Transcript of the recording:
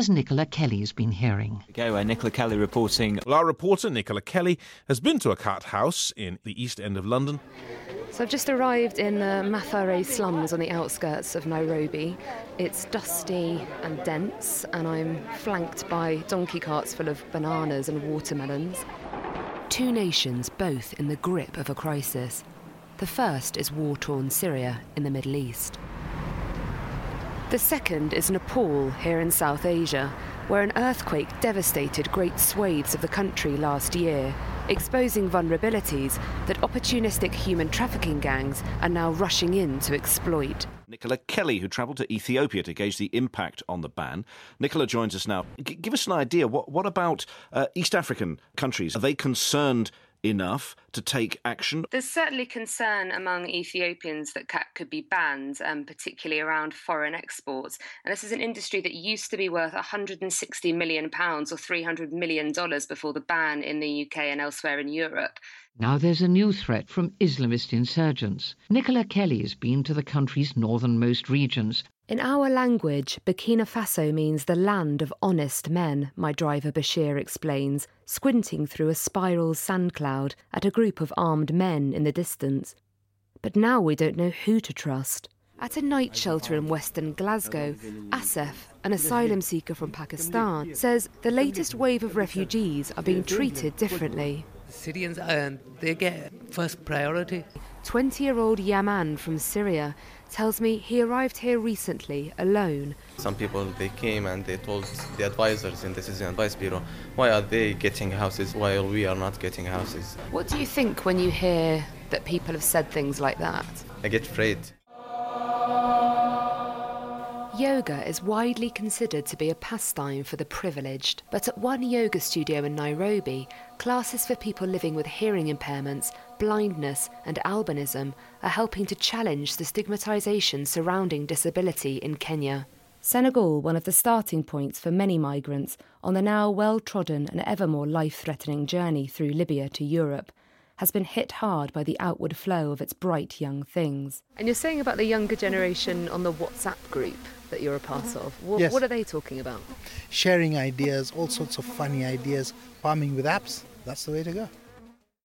as Nicola Kelly's been hearing. Nicola Kelly reporting. Well, our reporter Nicola Kelly has been to a cat house in the East End of London. So I've just arrived in the Mathare slums on the outskirts of Nairobi. It's dusty and dense, and I'm flanked by donkey carts full of bananas and watermelons. Two nations both in the grip of a crisis. The first is war-torn Syria in the Middle East. The second is Nepal, here in South Asia, where an earthquake devastated great swathes of the country last year, exposing vulnerabilities that opportunistic human trafficking gangs are now rushing in to exploit. Nicola Kelly, who travelled to Ethiopia to gauge the impact on the ban. Nicola joins us now. Give us an idea, what about East African countries? Are they concerned enough to take action? There's certainly concern among Ethiopians that cat could be banned, particularly around foreign exports. And this is an industry that used to be worth £160 million or $300 million before the ban in the UK and elsewhere in Europe. Now there's a new threat from Islamist insurgents. Nicola Kelly has been to the country's northernmost regions. In our language, Burkina Faso means the land of honest men, my driver Bashir explains, squinting through a spiral sand cloud at a group of armed men in the distance. But now we don't know who to trust. At a night shelter in western Glasgow, Asif, an asylum seeker from Pakistan, says the latest wave of refugees are being treated differently. Syrians, they get first priority. 20-year-old Yaman from Syria tells me he arrived here recently, alone. Some people, they came and they told the advisors in the Citizen Advice Bureau, why are they getting houses while we are not getting houses? What do you think when you hear that people have said things like that? I get afraid. Yoga is widely considered to be a pastime for the privileged, but at one yoga studio in Nairobi, classes for people living with hearing impairments, blindness and albinism are helping to challenge the stigmatisation surrounding disability in Kenya. Senegal, one of the starting points for many migrants on the now well-trodden and ever more life-threatening journey through Libya to Europe, has been hit hard by the outward flow of its bright young things. And you're saying about the younger generation on the WhatsApp group that you're a part of. Yes. What are they talking about? Sharing ideas, all sorts of funny ideas, farming with apps. That's the way to go.